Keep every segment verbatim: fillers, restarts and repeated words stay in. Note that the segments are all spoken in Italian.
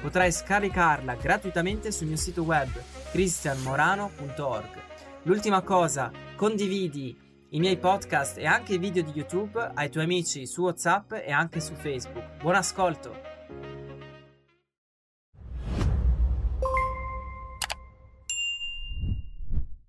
Potrai scaricarla gratuitamente sul mio sito web cristian morano punto org. L'ultima cosa, condividi i miei podcast e anche i video di YouTube ai tuoi amici su WhatsApp e anche su Facebook. Buon ascolto!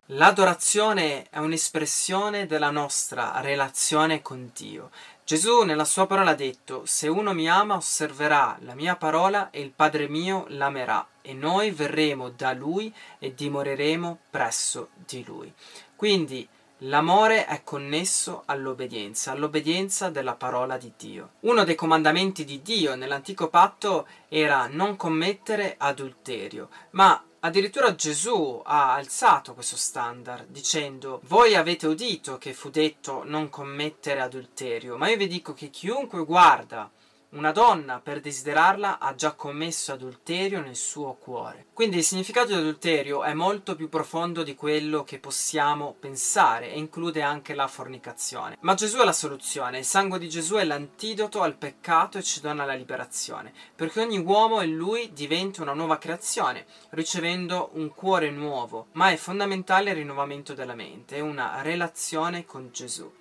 L'adorazione è un'espressione della nostra relazione con Dio. Gesù nella sua parola ha detto: se uno mi ama osserverà la mia parola e il Padre mio l'amerà e noi verremo da lui e dimoreremo presso di lui. Quindi l'amore è connesso all'obbedienza, all'obbedienza della parola di Dio. Uno dei comandamenti di Dio nell'antico patto era non commettere adulterio, ma addirittura Gesù ha alzato questo standard dicendo: voi avete udito che fu detto non commettere adulterio, ma io vi dico che chiunque guarda una donna per desiderarla ha già commesso adulterio nel suo cuore. Quindi il significato di adulterio è molto più profondo di quello che possiamo pensare e include anche la fornicazione. Ma Gesù è la soluzione, il sangue di Gesù è l'antidoto al peccato e ci dona la liberazione, perché ogni uomo in lui diventa una nuova creazione, ricevendo un cuore nuovo, ma è fondamentale il rinnovamento della mente, una relazione con Gesù.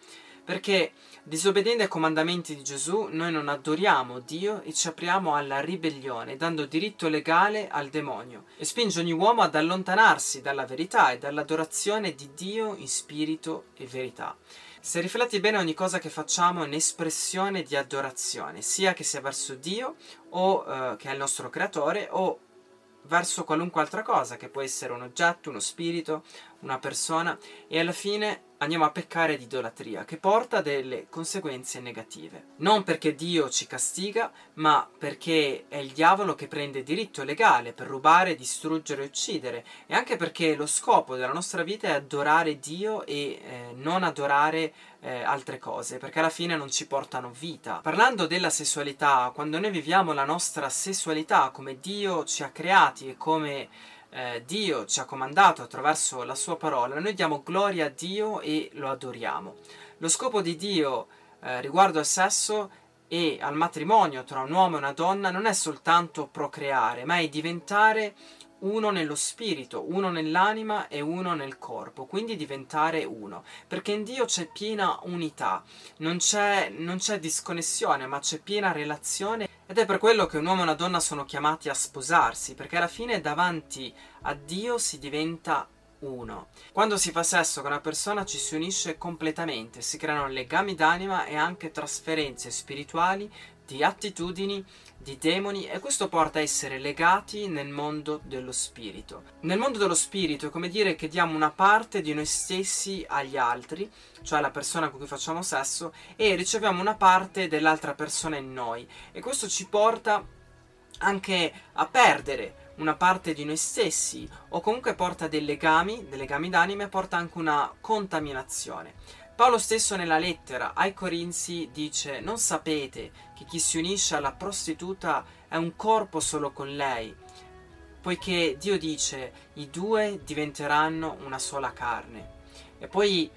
Perché disobbedendo ai comandamenti di Gesù noi non adoriamo Dio e ci apriamo alla ribellione, dando diritto legale al demonio, e spinge ogni uomo ad allontanarsi dalla verità e dall'adorazione di Dio in spirito e verità. Se rifletti bene, ogni cosa che facciamo è un'espressione di adorazione, sia che sia verso Dio o eh, che è il nostro creatore, o verso qualunque altra cosa, che può essere un oggetto, uno spirito, una persona, e alla fine andiamo a peccare di idolatria, che porta delle conseguenze negative. Non perché Dio ci castiga, ma perché è il diavolo che prende diritto legale per rubare, distruggere e uccidere, e anche perché lo scopo della nostra vita è adorare Dio e eh, non adorare eh, altre cose, perché alla fine non ci portano vita. Parlando della sessualità, quando noi viviamo la nostra sessualità come Dio ci ha creati e come Eh, Dio ci ha comandato attraverso la sua parola, noi diamo gloria a Dio e lo adoriamo. Lo scopo di Dio eh, riguardo al sesso e al matrimonio tra un uomo e una donna non è soltanto procreare, ma è diventare uno nello spirito, uno nell'anima e uno nel corpo, quindi diventare uno, perché in Dio c'è piena unità, non c'è non c'è disconnessione, ma c'è piena relazione, ed è per quello che un uomo e una donna sono chiamati a sposarsi, perché alla fine davanti a Dio si diventa uno. Quando si fa sesso con una persona ci si unisce completamente, si creano legami d'anima e anche trasferenze spirituali, di attitudini, di demoni, e questo porta a essere legati nel mondo dello spirito. Nel mondo dello spirito è come dire che diamo una parte di noi stessi agli altri, cioè alla persona con cui facciamo sesso, e riceviamo una parte dell'altra persona in noi, e questo ci porta anche a perdere una parte di noi stessi, o comunque porta dei legami, dei legami d'anima, e porta anche una contaminazione. Paolo stesso nella lettera ai Corinzi dice: non sapete che chi si unisce alla prostituta è un corpo solo con lei, poiché Dio dice i due diventeranno una sola carne. E poi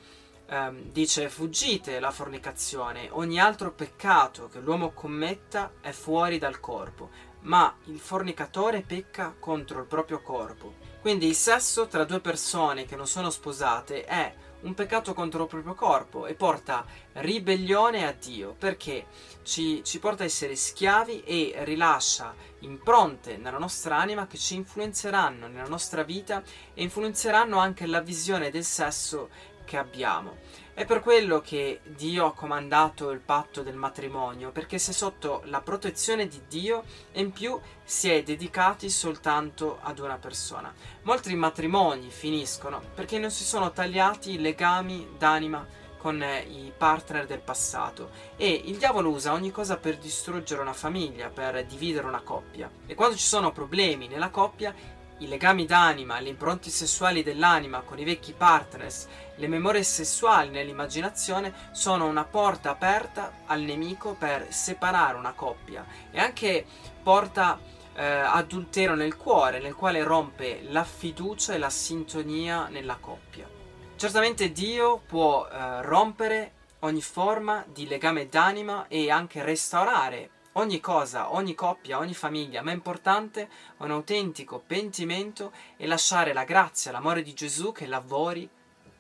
ehm, dice: fuggite la fornicazione, ogni altro peccato che l'uomo commetta è fuori dal corpo, ma il fornicatore pecca contro il proprio corpo. Quindi il sesso tra due persone che non sono sposate è un peccato contro il proprio corpo e porta ribellione a Dio, perché ci, ci porta a essere schiavi e rilascia impronte nella nostra anima che ci influenzeranno nella nostra vita e influenzeranno anche la visione del sesso che abbiamo. È per quello che Dio ha comandato il patto del matrimonio, perché si è sotto la protezione di Dio e in più si è dedicati soltanto ad una persona. Molti matrimoni finiscono perché non si sono tagliati i legami d'anima con i partner del passato, e il diavolo usa ogni cosa per distruggere una famiglia, per dividere una coppia, e quando ci sono problemi nella coppia I legami d'anima, le impronte sessuali dell'anima con i vecchi partners, le memorie sessuali nell'immaginazione sono una porta aperta al nemico per separare una coppia e anche porta eh, adultero nel cuore, nel quale rompe la fiducia e la sintonia nella coppia. Certamente Dio può eh, rompere ogni forma di legame d'anima e anche restaurare ogni cosa, ogni coppia, ogni famiglia, ma è importante un autentico pentimento e lasciare la grazia, l'amore di Gesù che lavori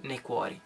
nei cuori.